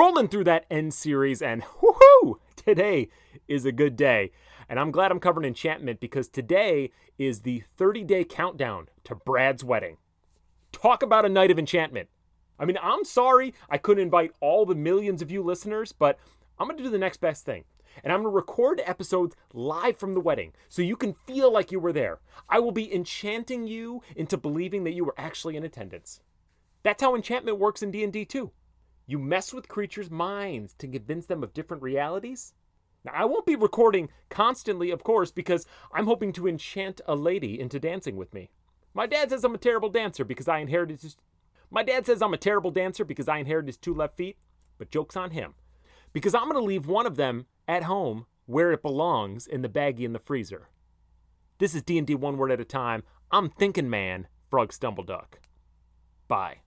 rolling through that end series, and woohoo! Today is a good day. And I'm glad I'm covering enchantment because today is the 30-day countdown to Brad's wedding. Talk about a night of enchantment. I mean, I'm sorry I couldn't invite all the millions of you listeners, but I'm going to do the next best thing. And I'm going to record episodes live from the wedding so you can feel like you were there. I will be enchanting you into believing that you were actually in attendance. That's how enchantment works in D&D too. You mess with creatures' minds to convince them of different realities. Now, I won't be recording constantly, of course, because I'm hoping to enchant a lady into dancing with me. My dad says I'm a terrible dancer because I inherited his... two left feet, but joke's on him. Because I'm going to leave one of them at home where it belongs, in the baggie in the freezer. This is D&D One Word at a Time. I'm thinking man, Frog Stumbleduck. Bye.